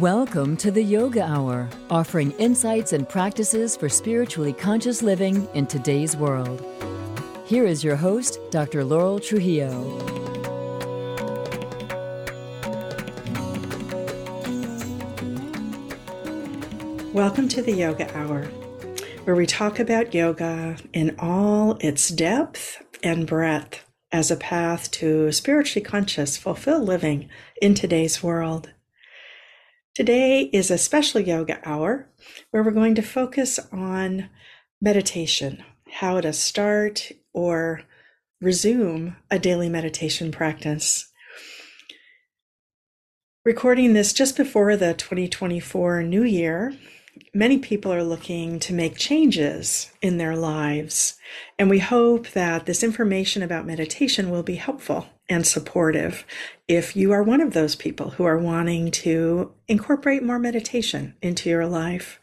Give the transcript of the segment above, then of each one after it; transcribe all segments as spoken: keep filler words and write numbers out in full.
Welcome to the Yoga Hour, offering insights and practices for spiritually conscious living in today's world. Here is your host, Doctor Laurel Trujillo. Welcome to the Yoga Hour, where we talk about yoga in all its depth and breadth as a path to spiritually conscious, fulfilled living in today's world. Today is a special yoga hour where we're going to focus on meditation, how to start or resume a daily meditation practice. Recording this just before the twenty twenty-four new year, many people are looking to make changes in their lives, and we hope that this information about meditation will be helpful and supportive if you are one of those people who are wanting to incorporate more meditation into your life.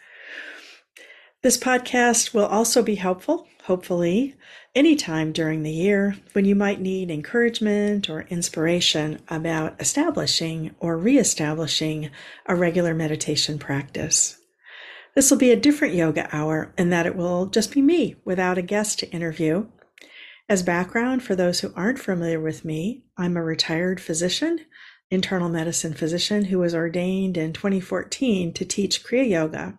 This podcast will also be helpful, hopefully, anytime during the year when you might need encouragement or inspiration about establishing or reestablishing a regular meditation practice. This will be a different yoga hour in that it will just be me without a guest to interview. As background, for those who aren't familiar with me, I'm a retired physician, internal medicine physician, who was ordained in twenty fourteen to teach Kriya Yoga.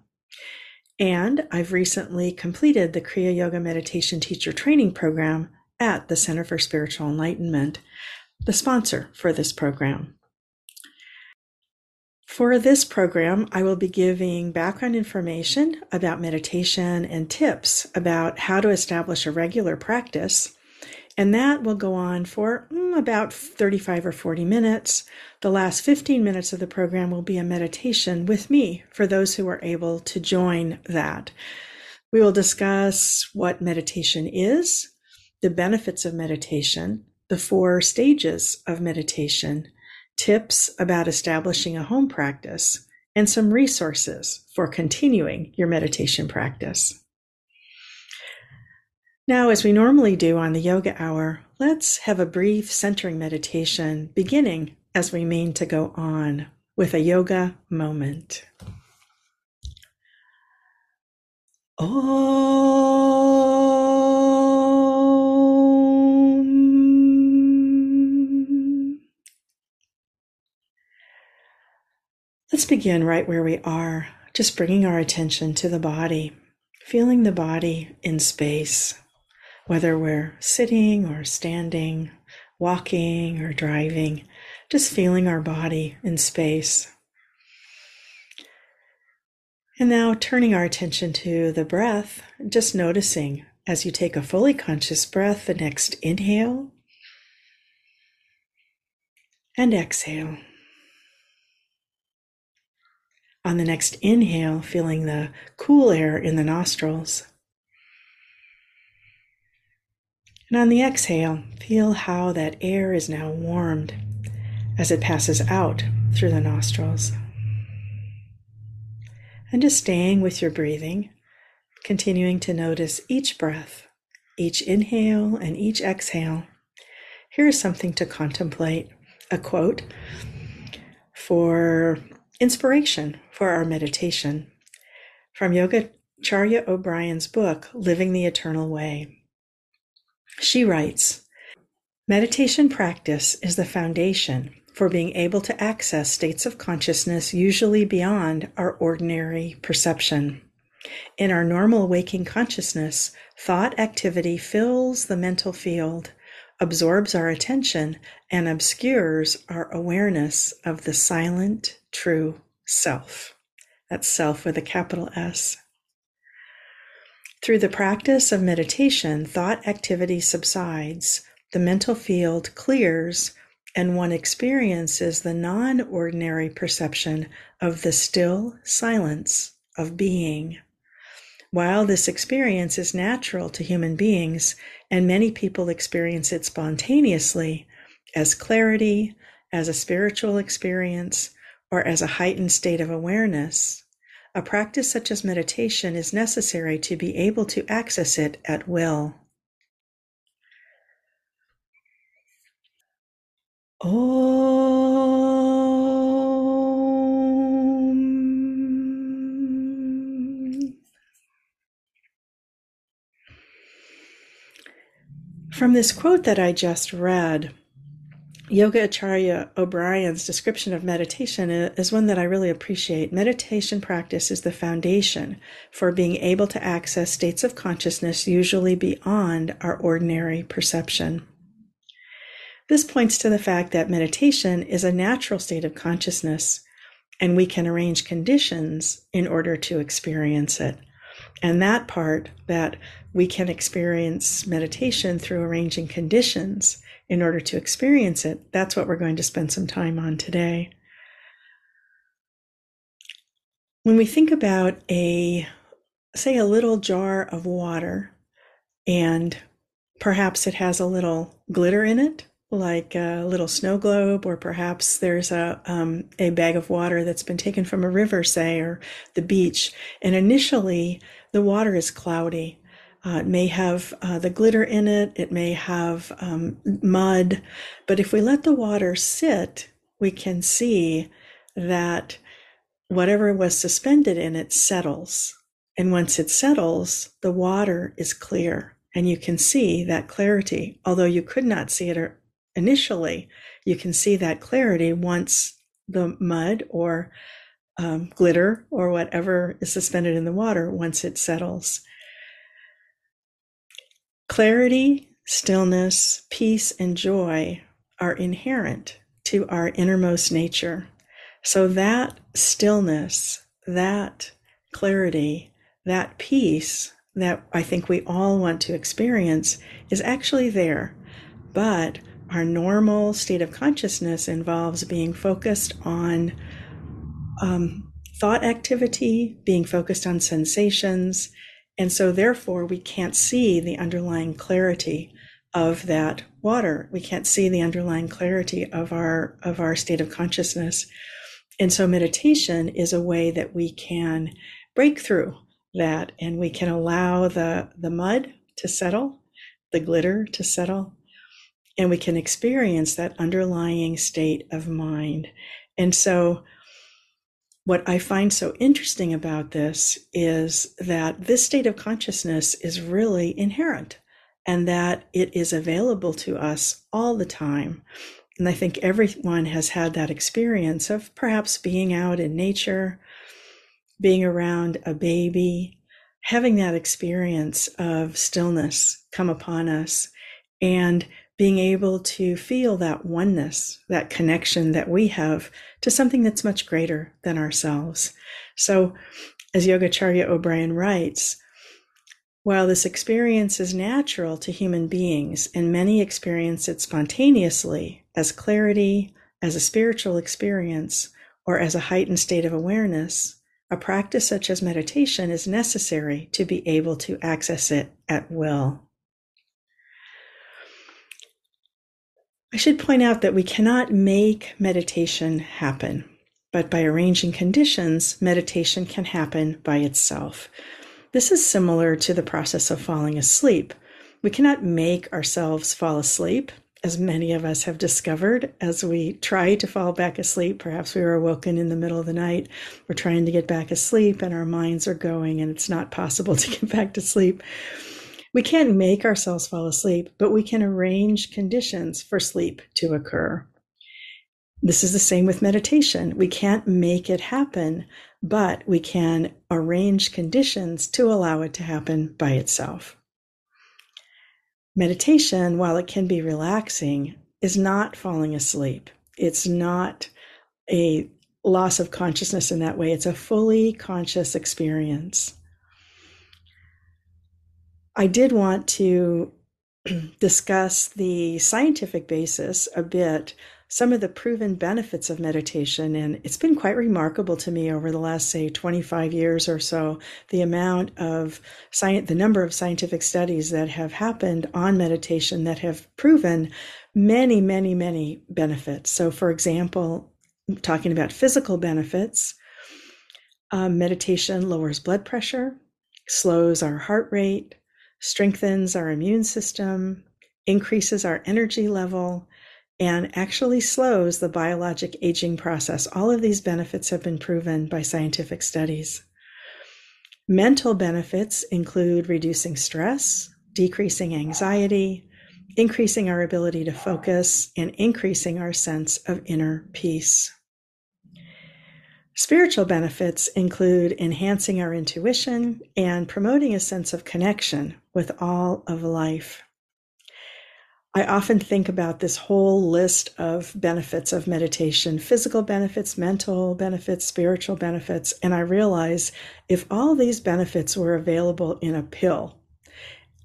And I've recently completed the Kriya Yoga Meditation Teacher Training Program at the Center for Spiritual Enlightenment, the sponsor for this program. For this program, I will be giving background information about meditation and tips about how to establish a regular practice, and that will go on for mm, about thirty-five or forty minutes. The last fifteen minutes of the program will be a meditation with me for those who are able to join that. We will discuss what meditation is, the benefits of meditation, the four stages of meditation, tips about establishing a home practice, and some resources for continuing your meditation practice. Now, as we normally do on the Yoga Hour, let's have a brief centering meditation, beginning as we mean to go on, with a yoga moment. Oh. Let's begin right where we are, just bringing our attention to the body, feeling the body in space, whether we're sitting or standing, walking or driving, just feeling our body in space. And now turning our attention to the breath, just noticing as you take a fully conscious breath, the next inhale and exhale. On the next inhale, feeling the cool air in the nostrils. And on the exhale, feel how that air is now warmed as it passes out through the nostrils. And just staying with your breathing, continuing to notice each breath, each inhale and each exhale. Here is something to contemplate, a quote for inspiration for our meditation from Yogacharya O'Brien's book, Living the Eternal Way. She writes, "Meditation practice is the foundation for being able to access states of consciousness usually beyond our ordinary perception. In our normal waking consciousness, thought activity fills the mental field, absorbs our attention, and obscures our awareness of the silent, true self." That's self with a capital S. Through the practice of meditation, thought activity subsides, the mental field clears, and one experiences the non-ordinary perception of the still silence of being. While this experience is natural to human beings, and many people experience it spontaneously as clarity, as a spiritual experience, or as a heightened state of awareness, a practice such as meditation is necessary to be able to access it at will. Om. from this quote that I just read, Yogacharya O'Brien's description of meditation is one that I really appreciate. Meditation practice is the foundation for being able to access states of consciousness usually beyond our ordinary perception. This points to the fact that meditation is a natural state of consciousness, and we can arrange conditions in order to experience it. And that part, that we can experience meditation through arranging conditions in order to experience it, that's what we're going to spend some time on today. When we think about a, say, a little jar of water, and perhaps it has a little glitter in it, like a little snow globe, or perhaps there's a um, a bag of water that's been taken from a river, say, or the beach. And initially, the water is cloudy. Uh, it may have uh, the glitter in it. It may have um, mud. But if we let the water sit, we can see that whatever was suspended in it settles. And once it settles, the water is clear. And you can see that clarity, although you could not see it or initially, you can see that clarity once the mud or um, glitter or whatever is suspended in the water, once it settles. Clarity, stillness, peace, and joy are inherent to our innermost nature. So that stillness, that clarity, that peace that I think we all want to experience is actually there. But our normal state of consciousness involves being focused on um, thought activity, being focused on sensations, and so therefore we can't see the underlying clarity of that water. We can't see the underlying clarity of our of our state of consciousness. And so meditation is a way that we can break through that, and we can allow the, the mud to settle, the glitter to settle, and we can experience that underlying state of mind. And so what I find so interesting about this is that this state of consciousness is really inherent, and that it is available to us all the time. And I think everyone has had that experience of perhaps being out in nature, being around a baby, having that experience of stillness come upon us, and being able to feel that oneness, that connection that we have to something that's much greater than ourselves. So as Yogacharya O'Brien writes, while this experience is natural to human beings, and many experience it spontaneously as clarity, as a spiritual experience, or as a heightened state of awareness, a practice such as meditation is necessary to be able to access it at will. I should point out that we cannot make meditation happen, but by arranging conditions, meditation can happen by itself. This is similar to the process of falling asleep. We cannot make ourselves fall asleep, as many of us have discovered as we try to fall back asleep. Perhaps we were awoken in the middle of the night. We're trying to get back asleep and our minds are going, and it's not possible to get back to sleep. We can't make ourselves fall asleep, but we can arrange conditions for sleep to occur. This is the same with meditation. We can't make it happen, but we can arrange conditions to allow it to happen by itself. Meditation, while it can be relaxing, is not falling asleep. It's not a loss of consciousness in that way. It's a fully conscious experience. I did want to discuss the scientific basis a bit, some of the proven benefits of meditation, and it's been quite remarkable to me over the last, say, twenty-five years or so, the amount of science, the number of scientific studies that have happened on meditation that have proven many, many, many benefits. So, for example, talking about physical benefits, um, meditation lowers blood pressure, slows our heart rate, strengthens our immune system, increases our energy level, and actually slows the biologic aging process. All of these benefits have been proven by scientific studies. Mental benefits include reducing stress, decreasing anxiety, increasing our ability to focus, and increasing our sense of inner peace. Spiritual benefits include enhancing our intuition and promoting a sense of connection with all of life. I often think about this whole list of benefits of meditation, physical benefits, mental benefits, spiritual benefits, and I realize if all these benefits were available in a pill,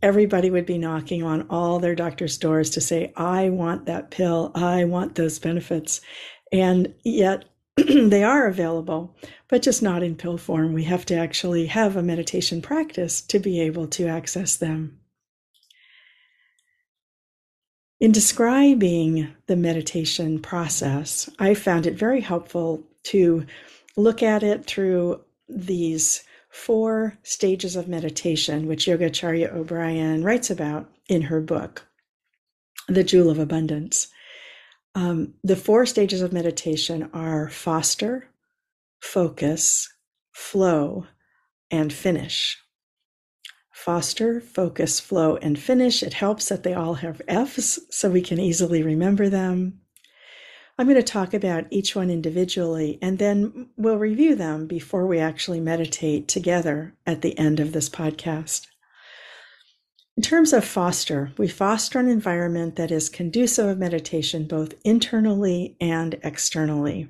everybody would be knocking on all their doctor's doors to say, I want that pill, I want those benefits. And yet they are available, but just not in pill form. We have to actually have a meditation practice to be able to access them. In describing the meditation process, I found it very helpful to look at it through these four stages of meditation, which Yogacharya O'Brien writes about in her book, The Jewel of Abundance. Um, the four stages of meditation are foster, focus, flow, and finish. Foster, focus, flow, and finish. It helps that they all have F's so we can easily remember them. I'm going to talk about each one individually, and then we'll review them before we actually meditate together at the end of this podcast. In terms of foster, we foster an environment that is conducive of meditation both internally and externally.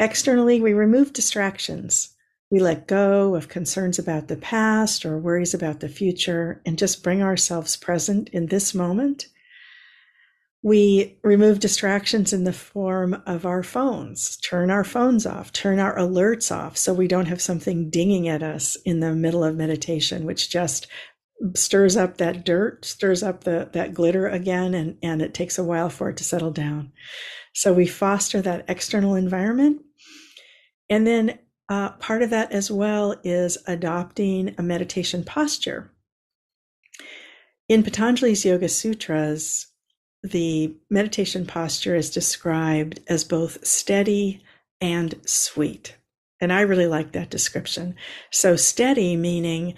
Externally, we remove distractions. We let go of concerns about the past or worries about the future and just bring ourselves present in this moment. We remove distractions in the form of our phones, turn our phones off, turn our alerts off so we don't have something dinging at us in the middle of meditation, which just stirs up that dirt, stirs up the, that glitter again, and, and it takes a while for it to settle down. So we foster that external environment. And then Uh, part of that as well is adopting a meditation posture. In Patanjali's Yoga Sutras, the meditation posture is described as both steady and sweet. And I really like that description. So steady, meaning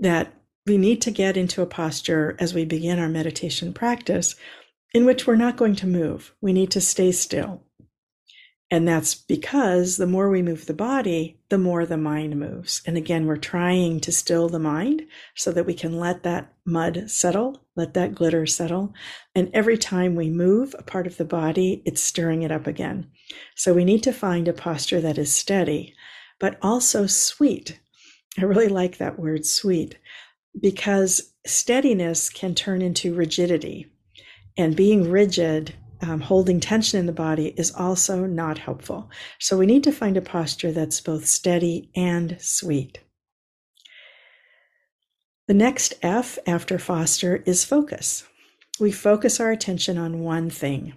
that we need to get into a posture as we begin our meditation practice in which we're not going to move. We need to stay still. And that's because the more we move the body, the more the mind moves. And again, we're trying to still the mind so that we can let that mud settle, let that glitter settle. And every time we move a part of the body, it's stirring it up again. So we need to find a posture that is steady, but also sweet. I really like that word sweet, because steadiness can turn into rigidity, and being rigid, Um, holding tension in the body, is also not helpful. So we need to find a posture that's both steady and sweet. The next F after foster is focus. We focus our attention on one thing.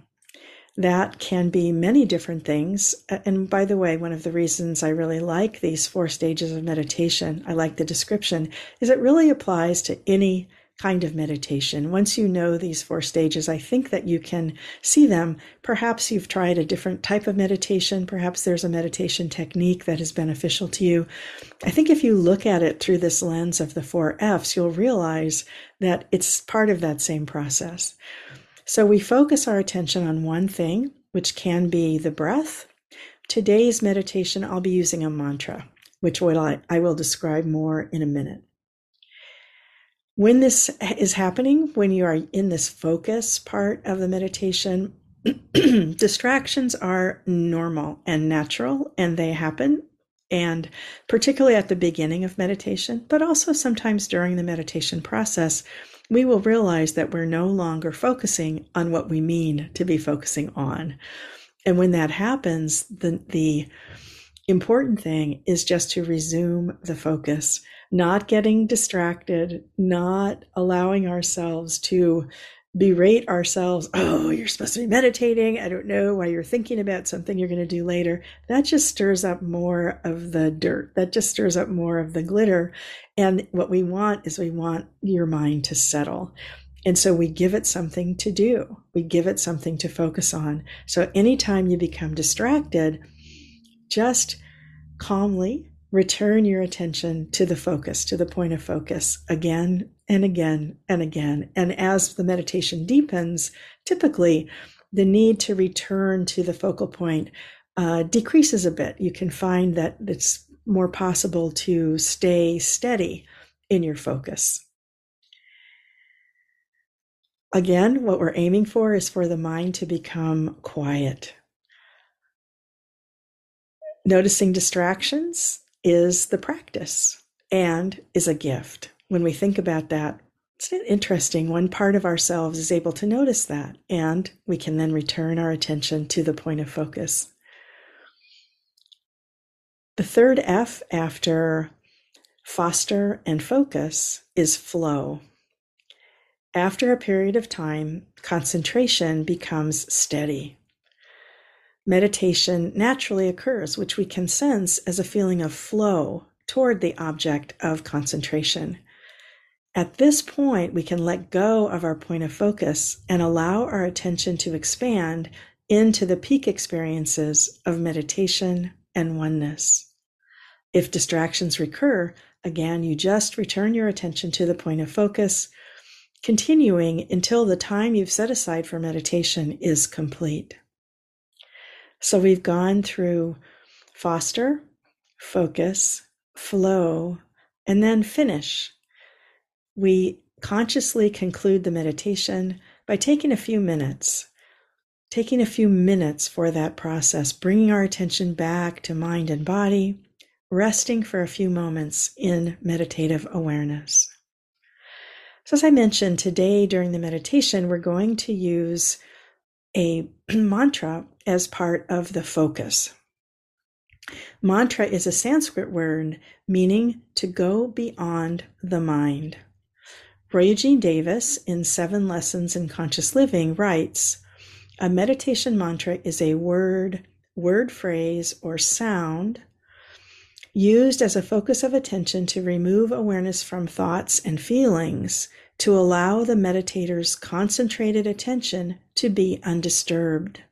That can be many different things. And by the way, one of the reasons I really like these four stages of meditation, I like the description, is it really applies to any kind of meditation. Once you know these four stages, I think that you can see them. Perhaps you've tried a different type of meditation. Perhaps there's a meditation technique that is beneficial to you. I think if you look at it through this lens of the four F's, you'll realize that it's part of that same process. So we focus our attention on one thing, which can be the breath. Today's meditation, I'll be using a mantra, which I will describe more in a minute. When this is happening, when you are in this focus part of the meditation, distractions are normal and natural, and they happen, and particularly at the beginning of meditation, but also sometimes during the meditation process, we will realize that we're no longer focusing on what we mean to be focusing on. And when that happens, the, the important thing is just to resume the focus. Not getting distracted, not allowing ourselves to berate ourselves. Oh, you're supposed to be meditating. I don't know why you're thinking about something you're going to do later. That just stirs up more of the dirt. That just stirs up more of the glitter. And what we want is we want your mind to settle. And so we give it something to do. We give it something to focus on. So anytime you become distracted, just calmly return your attention to the focus, to the point of focus, again and again and again. And as the meditation deepens, typically the need to return to the focal point uh, decreases a bit. You can find that it's more possible to stay steady in your focus. Again, what we're aiming for is for the mind to become quiet. Noticing distractions is the practice and is a gift. When we think about that, it's interesting. One part of ourselves is able to notice that, and we can then return our attention to the point of focus. The third F after foster and focus is flow. After a period of time, concentration becomes steady. Meditation naturally occurs, which we can sense as a feeling of flow toward the object of concentration. At this point, we can let go of our point of focus and allow our attention to expand into the peak experiences of meditation and oneness. If distractions recur, again, you just return your attention to the point of focus, continuing until the time you've set aside for meditation is complete. So we've gone through foster, focus, flow, and then finish. We consciously conclude the meditation by taking a few minutes, taking a few minutes for that process, bringing our attention back to mind and body, resting for a few moments in meditative awareness. So as I mentioned, today during the meditation, we're going to use a mantra as part of the focus. Mantra is a Sanskrit word meaning to go beyond the mind. Roy Eugene Davis in Seven Lessons in Conscious Living writes, "A meditation mantra is a word, word phrase, or sound used as a focus of attention to remove awareness from thoughts and feelings to allow the meditator's concentrated attention to be undisturbed.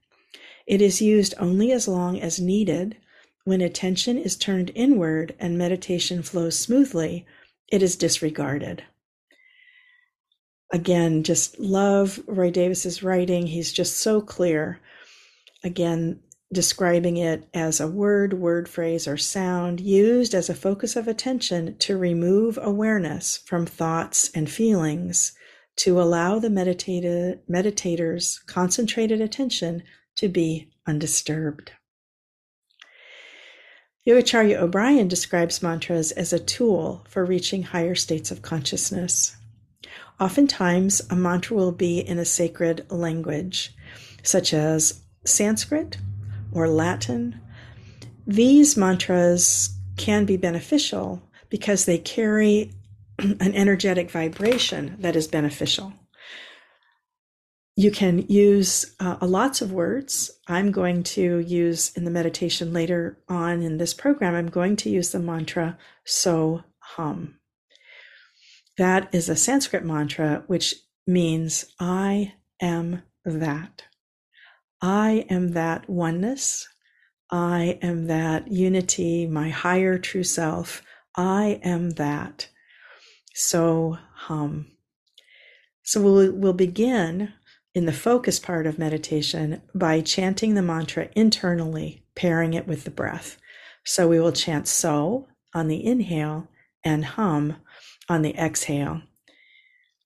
It is used only as long as needed. When attention is turned inward and meditation flows smoothly, it is disregarded." Again, just love Roy Davis's writing. He's just so clear. Again, describing it as a word, word phrase, or sound used as a focus of attention to remove awareness from thoughts and feelings, to allow the meditator, meditator's concentrated attention to be undisturbed. Yogacharya O'Brien describes mantras as a tool for reaching higher states of consciousness. Oftentimes, a mantra will be in a sacred language, such as Sanskrit or Latin. These mantras can be beneficial because they carry an energetic vibration that is beneficial. You can use uh, lots of words. I'm going to use in the meditation later on in this program, I'm going to use the mantra So Hum. That is a Sanskrit mantra, which means I am that. I am that oneness. I am that unity, my higher true self. I am that. So hum. So we'll, we'll begin in the focus part of meditation by chanting the mantra internally, pairing it with the breath. So we will chant so on the inhale and hum on the exhale.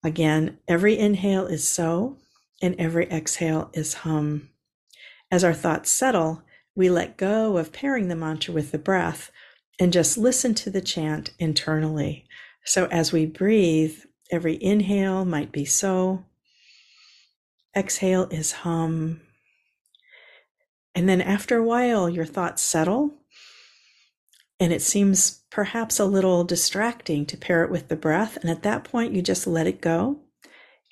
Again, every inhale is so and every exhale is hum. As our thoughts settle, we let go of pairing the mantra with the breath and just listen to the chant internally. So as we breathe, every inhale might be so, exhale is hum. And then after a while, your thoughts settle, and it seems perhaps a little distracting to pair it with the breath. And at that point, you just let it go,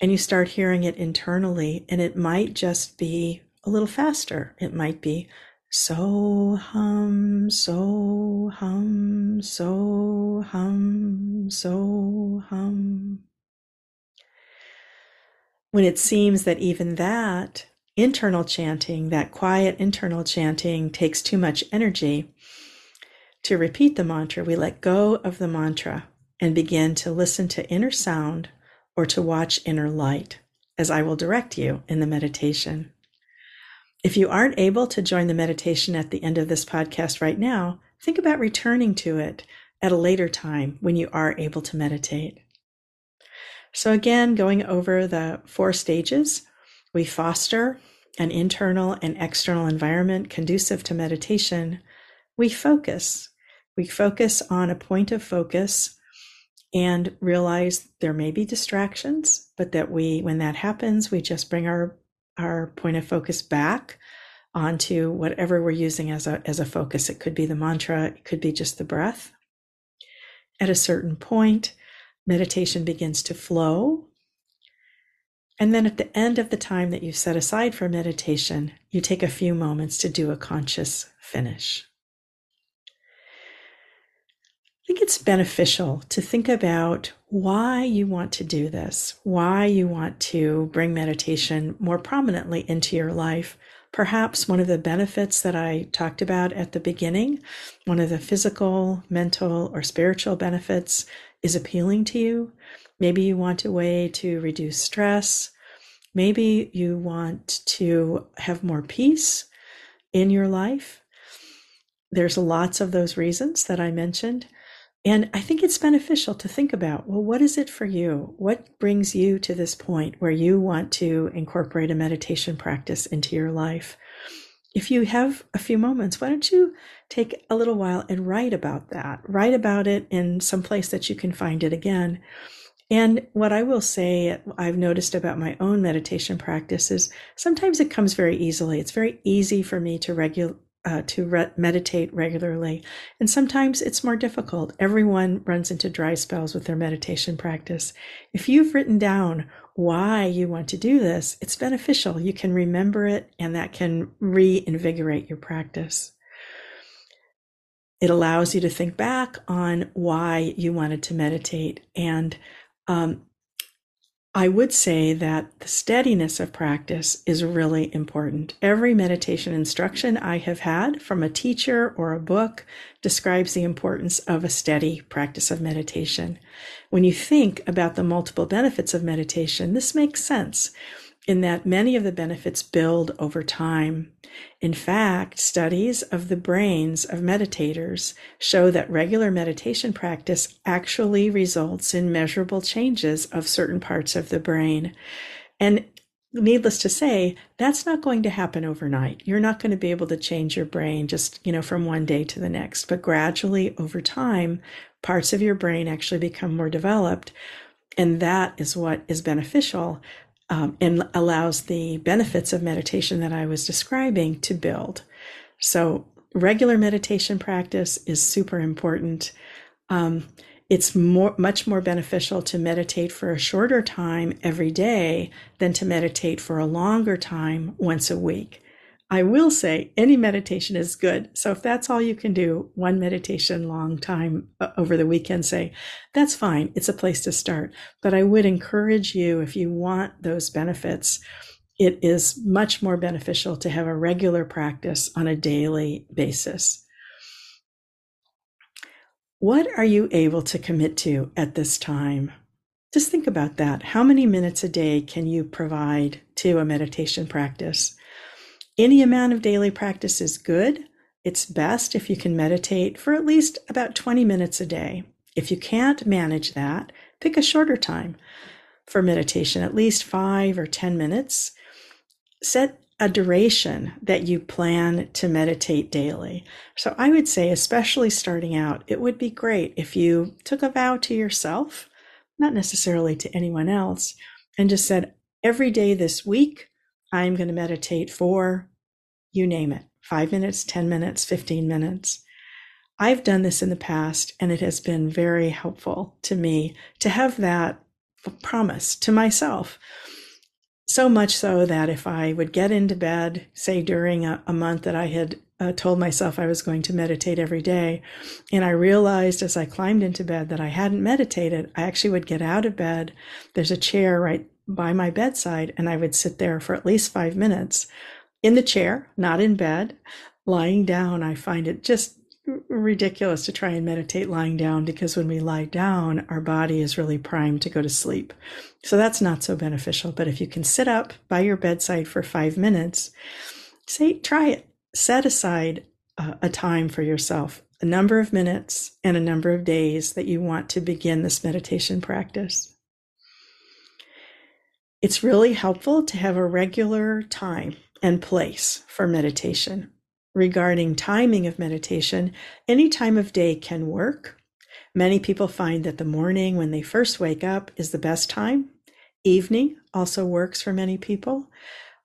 and you start hearing it internally, and it might just be a little faster. It might be so hum, so hum, so hum, so hum. When it seems that even that internal chanting, that quiet internal chanting, takes too much energy to repeat the mantra, we let go of the mantra and begin to listen to inner sound or to watch inner light, as I will direct you in the meditation. If you aren't able to join the meditation at the end of this podcast right now, think about returning to it at a later time when you are able to meditate. So again, going over the four stages, we foster an internal and external environment conducive to meditation. We focus. We focus on a point of focus and realize there may be distractions, but that we, when that happens, we just bring our, our point of focus back onto whatever we're using as a, as a focus. It could be the mantra, it could be just the breath. At a certain point, meditation begins to flow. And then at the end of the time that you've set aside for meditation, you take a few moments to do a conscious finish. I think it's beneficial to think about why you want to do this, why you want to bring meditation more prominently into your life. Perhaps one of the benefits that I talked about at the beginning, one of the physical, mental, or spiritual benefits is appealing to you. Maybe you want a way to reduce stress. Maybe you want to have more peace in your life. There's lots of those reasons that I mentioned. And I think it's beneficial to think about, well, what is it for you? What brings you to this point where you want to incorporate a meditation practice into your life? If you have a few moments, why don't you take a little while and write about that? Write about it in some place that you can find it again. And what I will say I've noticed about my own meditation practice is sometimes it comes very easily. It's very easy for me to regulate. Uh, to re- meditate regularly. And sometimes it's more difficult. Everyone runs into dry spells with their meditation practice. If you've written down why you want to do this, it's beneficial. You can remember it, and that can reinvigorate your practice. It allows you to think back on why you wanted to meditate. And um, I would say that the steadiness of practice is really important. Every meditation instruction I have had from a teacher or a book describes the importance of a steady practice of meditation. When you think about the multiple benefits of meditation, this makes sense in that many of the benefits build over time. In fact, studies of the brains of meditators show that regular meditation practice actually results in measurable changes of certain parts of the brain. And needless to say, that's not going to happen overnight. You're not going to be able to change your brain just, you know, from one day to the next, but gradually over time, parts of your brain actually become more developed. And that is what is beneficial. Um, and allows the benefits of meditation that I was describing to build. So regular meditation practice is super important. Um, it's more, much more beneficial to meditate for a shorter time every day than to meditate for a longer time once a week. I will say any meditation is good. So if that's all you can do, one meditation long time over the weekend, say, that's fine. It's a place to start. But I would encourage you, if you want those benefits, it is much more beneficial to have a regular practice on a daily basis. What are you able to commit to at this time? Just think about that. How many minutes a day can you provide to a meditation practice? Any amount of daily practice is good. It's best if you can meditate for at least about twenty minutes a day. If you can't manage that, pick a shorter time for meditation, at least five or ten minutes. Set a duration that you plan to meditate daily. So I would say, especially starting out, it would be great if you took a vow to yourself, not necessarily to anyone else, and just said, every day this week, I'm going to meditate for, you name it, five minutes, ten minutes, fifteen minutes. I've done this in the past, and it has been very helpful to me to have that promise to myself. So much so that if I would get into bed, say during a, a month that I had uh, told myself I was going to meditate every day, and I realized as I climbed into bed that I hadn't meditated, I actually would get out of bed. There's a chair right by my bedside, and I would sit there for at least five minutes in the chair, not in bed, lying down. I find it just ridiculous to try and meditate lying down, because when we lie down, our body is really primed to go to sleep. So that's not so beneficial. But if you can sit up by your bedside for five minutes, say, try it. Set aside uh, a time for yourself, a number of minutes and a number of days that you want to begin this meditation practice. It's really helpful to have a regular time and place for meditation. Regarding timing of meditation, any time of day can work. Many people find that the morning when they first wake up is the best time. Evening also works for many people.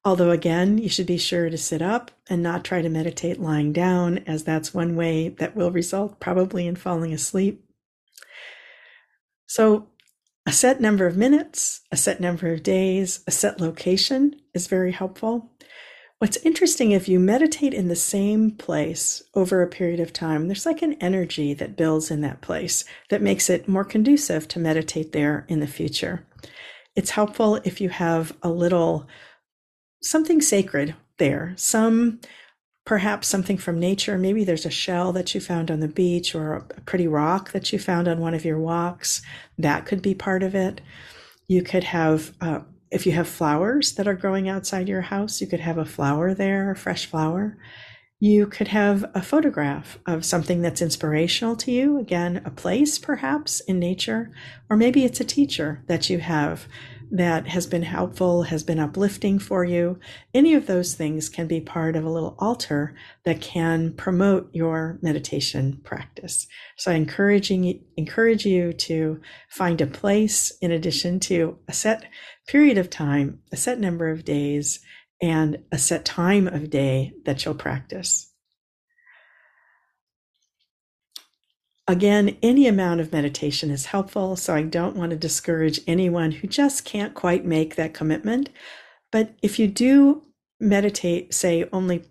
Although again, you should be sure to sit up and not try to meditate lying down, as that's one way that will result probably in falling asleep. So a set number of minutes, a set number of days, a set location is very helpful. What's interesting, if you meditate in the same place over a period of time, there's like an energy that builds in that place that makes it more conducive to meditate there in the future. It's helpful if you have a little something sacred there, some perhaps something from nature. Maybe there's a shell that you found on the beach or a pretty rock that you found on one of your walks. That could be part of it. You could have uh, If you have flowers that are growing outside your house, you could have a flower there, a fresh flower. You could have a photograph of something that's inspirational to you. Again, a place perhaps in nature, or maybe it's a teacher that you have that has been helpful, has been uplifting for you. Any of those things can be part of a little altar that can promote your meditation practice. So I encouraging, encourage you to find a place in addition to a set period of time, a set number of days, and a set time of day that you'll practice. Again, any amount of meditation is helpful, so I don't want to discourage anyone who just can't quite make that commitment. But if you do meditate, say only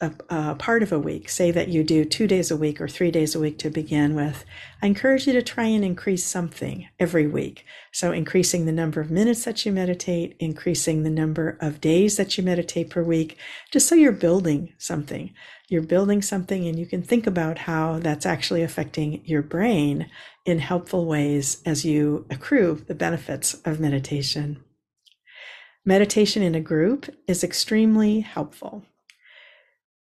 a, a part of a week, say that you do two days a week or three days a week to begin with, I encourage you to try and increase something every week. So increasing the number of minutes that you meditate, increasing the number of days that you meditate per week, just so you're building something. You're building something, and you can think about how that's actually affecting your brain in helpful ways as you accrue the benefits of meditation. Meditation in a group is extremely helpful.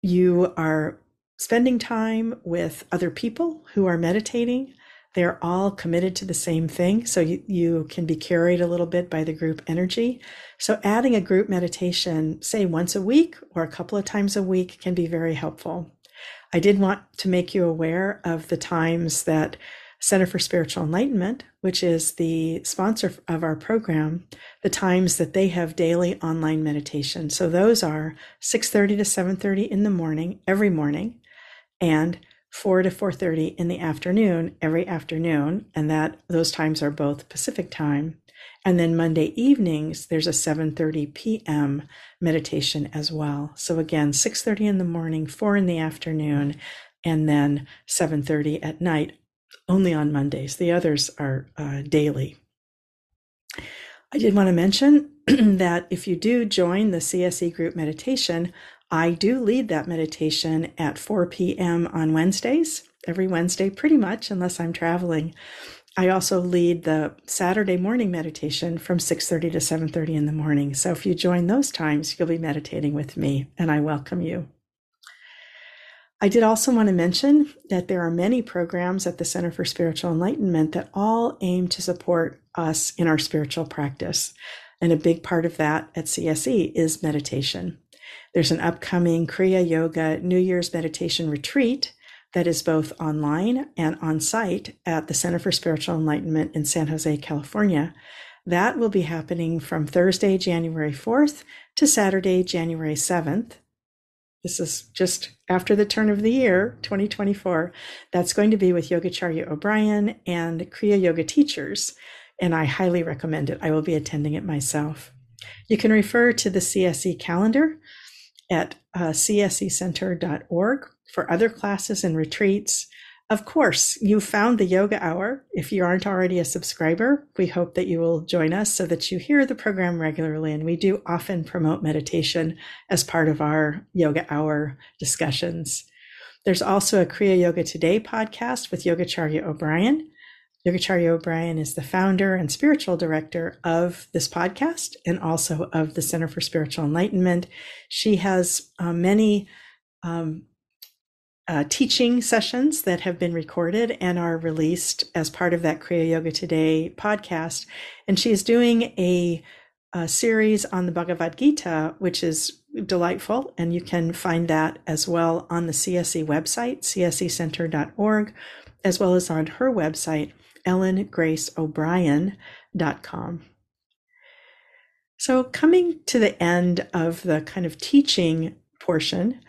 You are spending time with other people who are meditating. They're all committed to the same thing, so you, you can be carried a little bit by the group energy. So adding a group meditation, say once a week or a couple of times a week, can be very helpful. I did want to make you aware of the times that Center for Spiritual Enlightenment, which is the sponsor of our program, the times that they have daily online meditation. So those are six thirty to seven thirty in the morning, every morning, and four to four thirty in the afternoon, every afternoon, and that those times are both Pacific time. And then Monday evenings, there's a seven thirty p.m. meditation as well. So again, six thirty in the morning, four in the afternoon, and then seven thirty at night, only on Mondays. The others are uh, daily. I did want to mention that if you do join the C S E group meditation, I do lead that meditation at four p.m. on Wednesdays, every Wednesday pretty much, unless I'm traveling. I also lead the Saturday morning meditation from six thirty to seven thirty in the morning. So if you join those times, you'll be meditating with me, and I welcome you. I did also want to mention that there are many programs at the Center for Spiritual Enlightenment that all aim to support us in our spiritual practice. And a big part of that at C S E is meditation. There's an upcoming Kriya Yoga New Year's meditation retreat that is both online and on site at the Center for Spiritual Enlightenment in San Jose, California. That will be happening from Thursday, January fourth to Saturday, January seventh. This is just after the turn of the year, twenty twenty-four. That's going to be with Yogacharya O'Brien and Kriya Yoga teachers, and I highly recommend it. I will be attending it myself. You can refer to the C S E calendar at uh, c s e center dot org for other classes and retreats. Of course, you found the Yoga Hour. If you aren't already a subscriber, we hope that you will join us so that you hear the program regularly. And we do often promote meditation as part of our Yoga Hour discussions. There's also a Kriya Yoga Today podcast with Yogacharya O'Brien. Yogacharya O'Brien is the founder and spiritual director of this podcast and also of the Center for Spiritual Enlightenment. She has uh, many um, uh, teaching sessions that have been recorded and are released as part of that Kriya Yoga Today podcast. And she is doing a, a series on the Bhagavad Gita, which is delightful. And you can find that as well on the C S E website, c s e center dot org, as well as on her website, ellen grace o'brien dot com. So coming to the end of the kind of teaching portion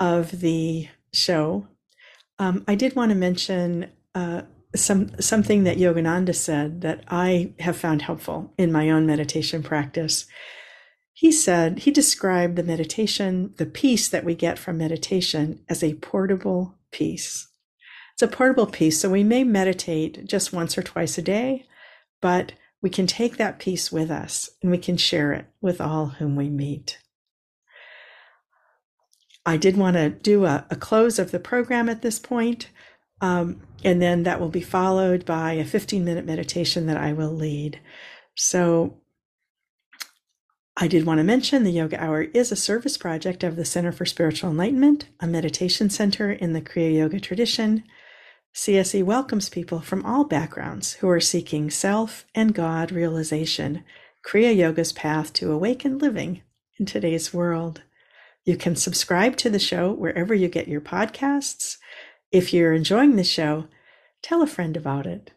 of the show, um, I did want to mention uh, some something that Yogananda said that I have found helpful in my own meditation practice. He said, he described the meditation, the peace that we get from meditation, as a portable peace. It's a portable peace, so we may meditate just once or twice a day, but we can take that peace with us and we can share it with all whom we meet. I did want to do a, a close of the program at this point, um, and then that will be followed by a fifteen minute meditation that I will lead. So I did want to mention the Yoga Hour is a service project of the Center for Spiritual Enlightenment, a meditation center in the Kriya Yoga tradition. C S E welcomes people from all backgrounds who are seeking self and God realization, Kriya Yoga's path to awakened living in today's world. You can subscribe to the show wherever you get your podcasts. If you're enjoying the show, tell a friend about it.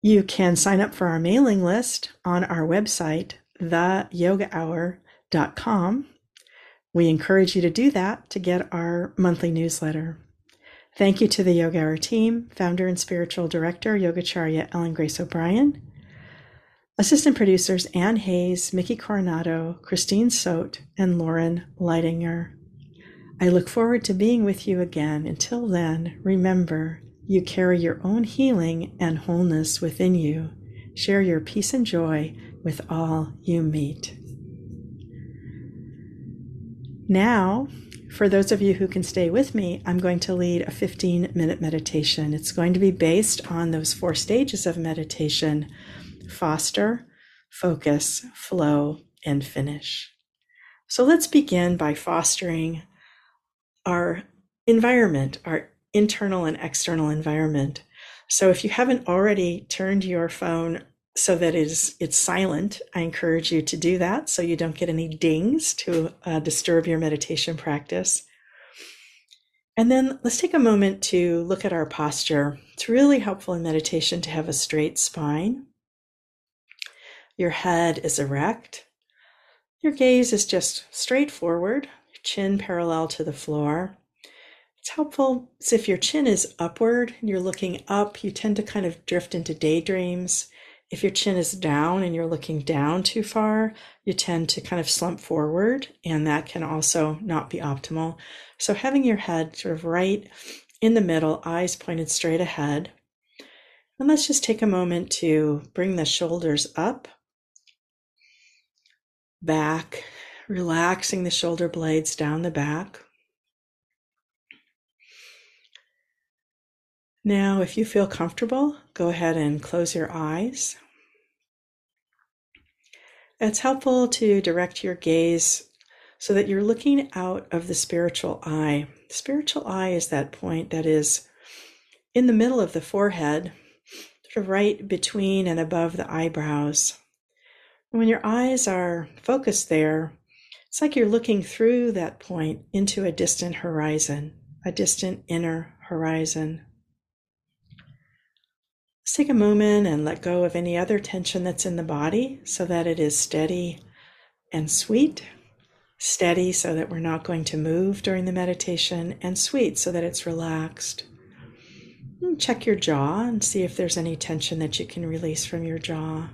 You can sign up for our mailing list on our website, the yoga hour dot com. We encourage you to do that to get our monthly newsletter. Thank you to the Yoga Hour team, founder and spiritual director, Yogacharya Ellen Grace O'Brien, assistant producers Anne Hayes, Mickey Coronado, Christine Sote, and Lauren Leidinger. I look forward to being with you again. Until then, remember, you carry your own healing and wholeness within you. Share your peace and joy with all you meet. Now, for those of you who can stay with me, I'm going to lead a fifteen minute meditation. It's going to be based on those four stages of meditation: foster, focus, flow, and finish. So let's begin by fostering our environment, our internal and external environment. So if you haven't already turned your phone so that is it's silent, I encourage you to do that so you don't get any dings to uh, disturb your meditation practice. And then let's take a moment to look at our posture. It's really helpful in meditation to have a straight spine. Your head is erect. Your gaze is just straight forward, your chin parallel to the floor. It's helpful if your chin is upward and you're looking up, you tend to kind of drift into daydreams. If your chin is down and you're looking down too far, you tend to kind of slump forward, and that can also not be optimal. So having your head sort of right in the middle, eyes pointed straight ahead. And let's just take a moment to bring the shoulders up, back, relaxing the shoulder blades down the back. Now, if you feel comfortable, go ahead and close your eyes. It's helpful to direct your gaze so that you're looking out of the spiritual eye. The spiritual eye is that point that is in the middle of the forehead, sort of right between and above the eyebrows. And when your eyes are focused there, it's like you're looking through that point into a distant horizon, a distant inner horizon. Let's take a moment and let go of any other tension that's in the body so that it is steady and sweet. Steady so that we're not going to move during the meditation, and sweet so that it's relaxed. And check your jaw and see if there's any tension that you can release from your jaw.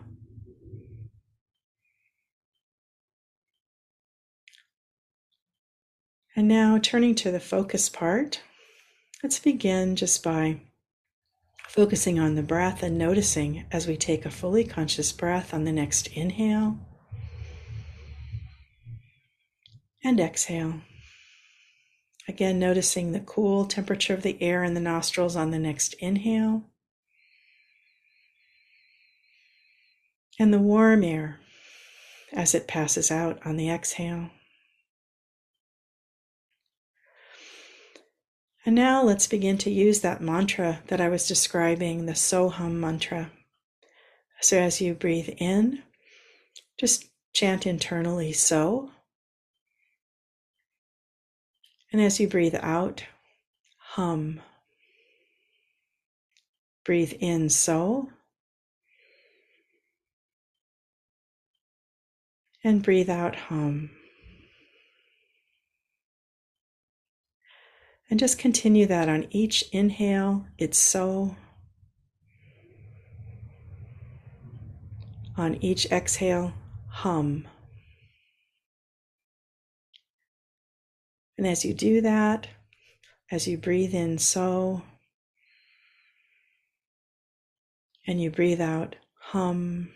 And now turning to the focus part, let's begin just by focusing on the breath and noticing as we take a fully conscious breath on the next inhale and exhale. Again, noticing the cool temperature of the air in the nostrils on the next inhale, and the warm air as it passes out on the exhale. And now let's begin to use that mantra that I was describing, the So Hum mantra. So as you breathe in, just chant internally, so. And as you breathe out, hum. Breathe in, so. And breathe out, hum. And just continue that on each inhale, it's so. On each exhale, hum. And as you do that, as you breathe in, so, and you breathe out, hum,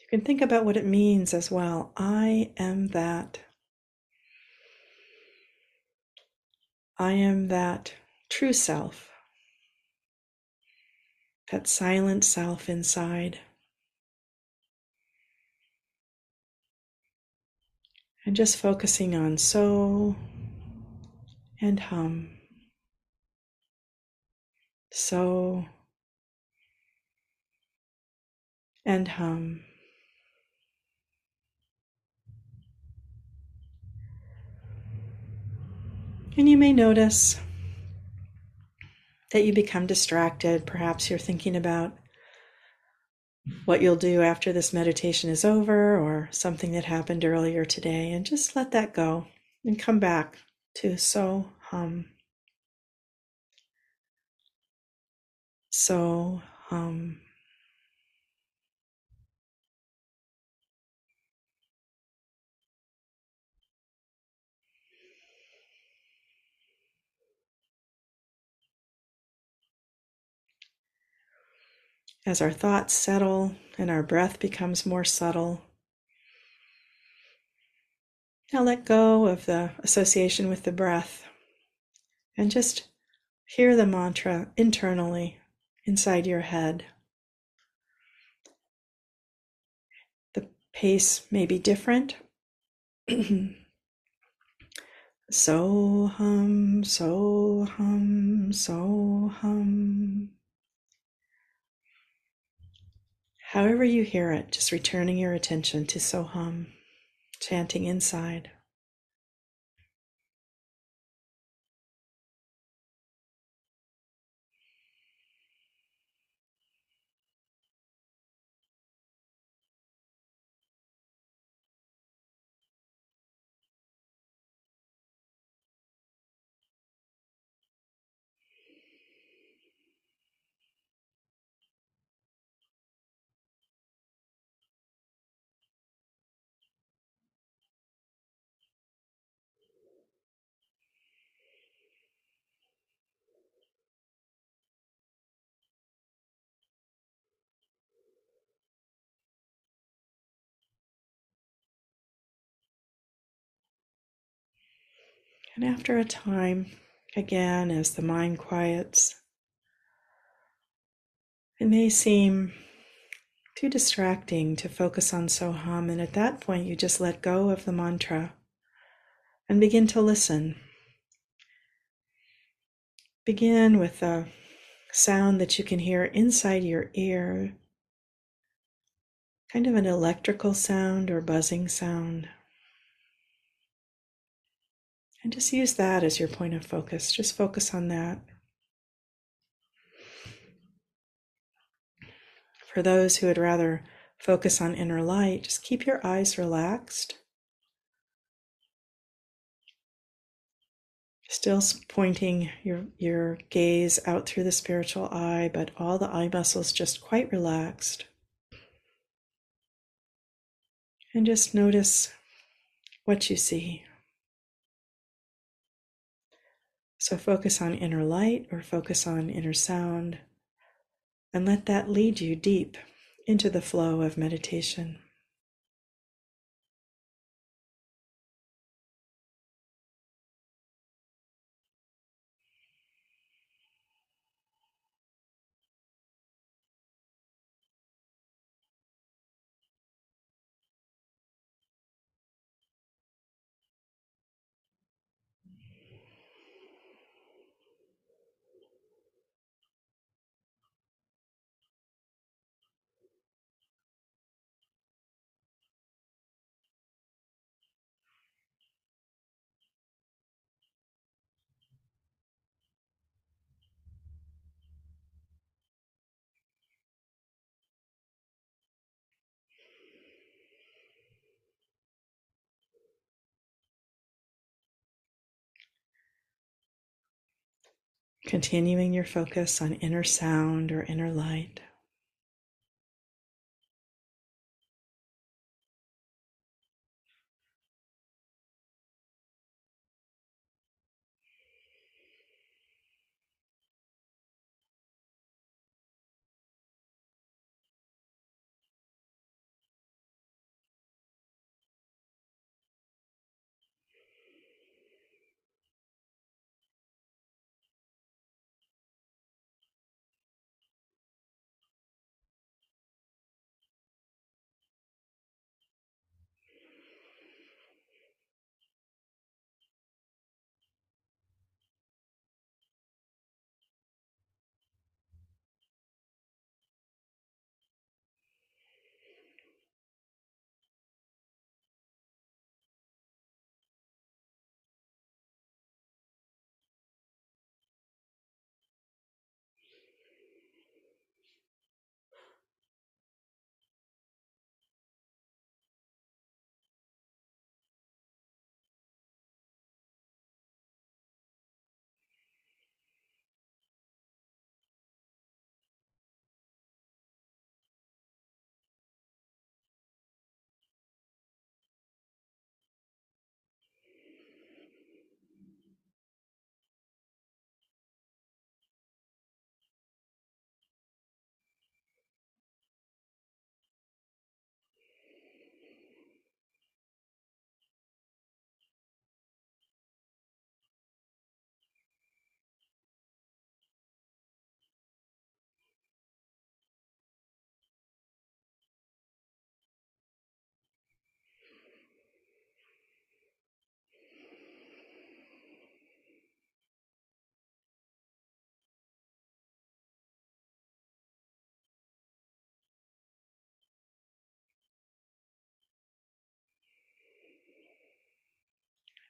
you can think about what it means as well. I am that. I am that true self, that silent self inside. And just focusing on so and hum. So and hum. And you may notice that you become distracted. Perhaps you're thinking about what you'll do after this meditation is over, or something that happened earlier today, and just let that go and come back to so hum. So hum. As our thoughts settle and our breath becomes more subtle, now let go of the association with the breath and just hear the mantra internally inside your head. The pace may be different. So hum, so hum, so hum. However you hear it, just returning your attention to So Hum, chanting inside. And after a time, again, as the mind quiets, it may seem too distracting to focus on So Hum, and at that point you just let go of the mantra and begin to listen. Begin with the sound that you can hear inside your ear, kind of an electrical sound or buzzing sound. And just use that as your point of focus. Just focus on that. For those who would rather focus on inner light, just keep your eyes relaxed. Still pointing your, your gaze out through the spiritual eye, but all the eye muscles just quite relaxed. And just notice what you see. So focus on inner light or focus on inner sound, and let that lead you deep into the flow of meditation. Continuing your focus on inner sound or inner light.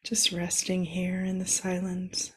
Just resting here in the silence.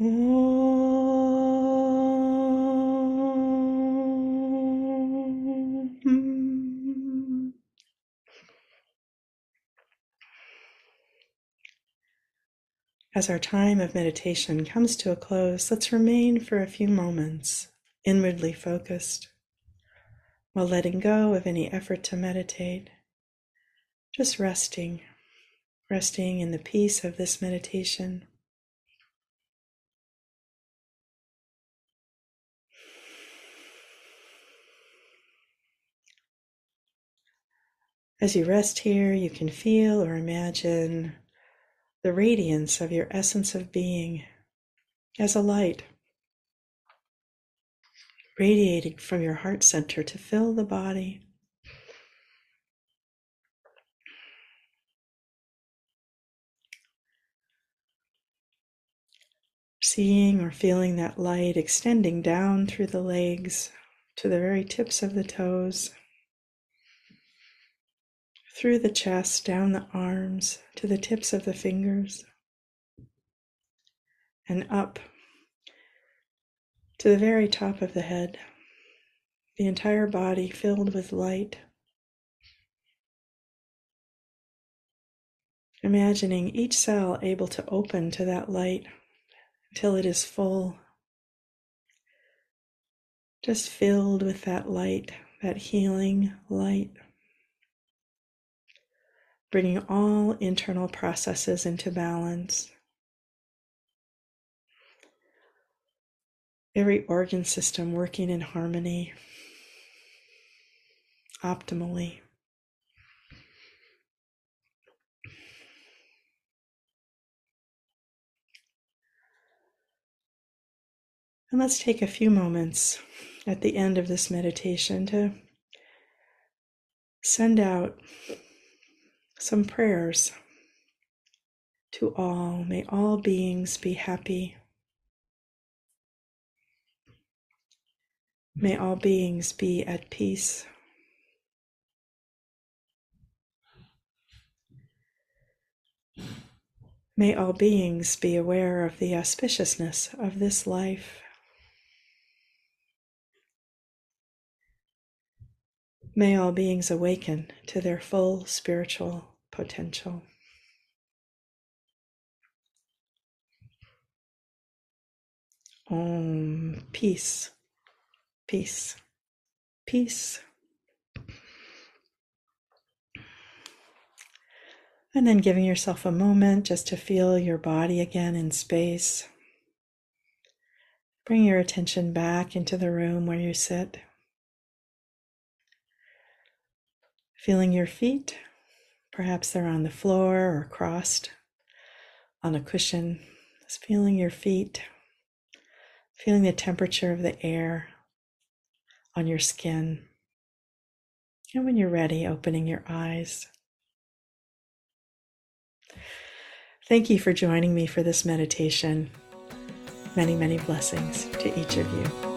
Om. As our time of meditation comes to a close, let's remain for a few moments inwardly focused while letting go of any effort to meditate, just resting, resting in the peace of this meditation. As you rest here, you can feel or imagine the radiance of your essence of being as a light radiating from your heart center to fill the body. Seeing or feeling that light extending down through the legs to the very tips of the toes, through the chest, down the arms, to the tips of the fingers, and up to the very top of the head, the entire body filled with light. Imagining each cell able to open to that light until it is full, just filled with that light, that healing light. bringing all internal processes into balance. Every organ system working in harmony, optimally. And let's take a few moments at the end of this meditation to send out some prayers to all. May all beings be happy. May all beings be at peace. May all beings be aware of the auspiciousness of this life. May all beings awaken to their full spiritual potential. Om, peace, peace, peace. And then giving yourself a moment just to feel your body again in space. Bring your attention back into the room where you sit. Feeling your feet, perhaps they're on the floor or crossed on a cushion. Just feeling your feet, feeling the temperature of the air on your skin. And when you're ready, opening your eyes. Thank you for joining me for this meditation. Many, many blessings to each of you.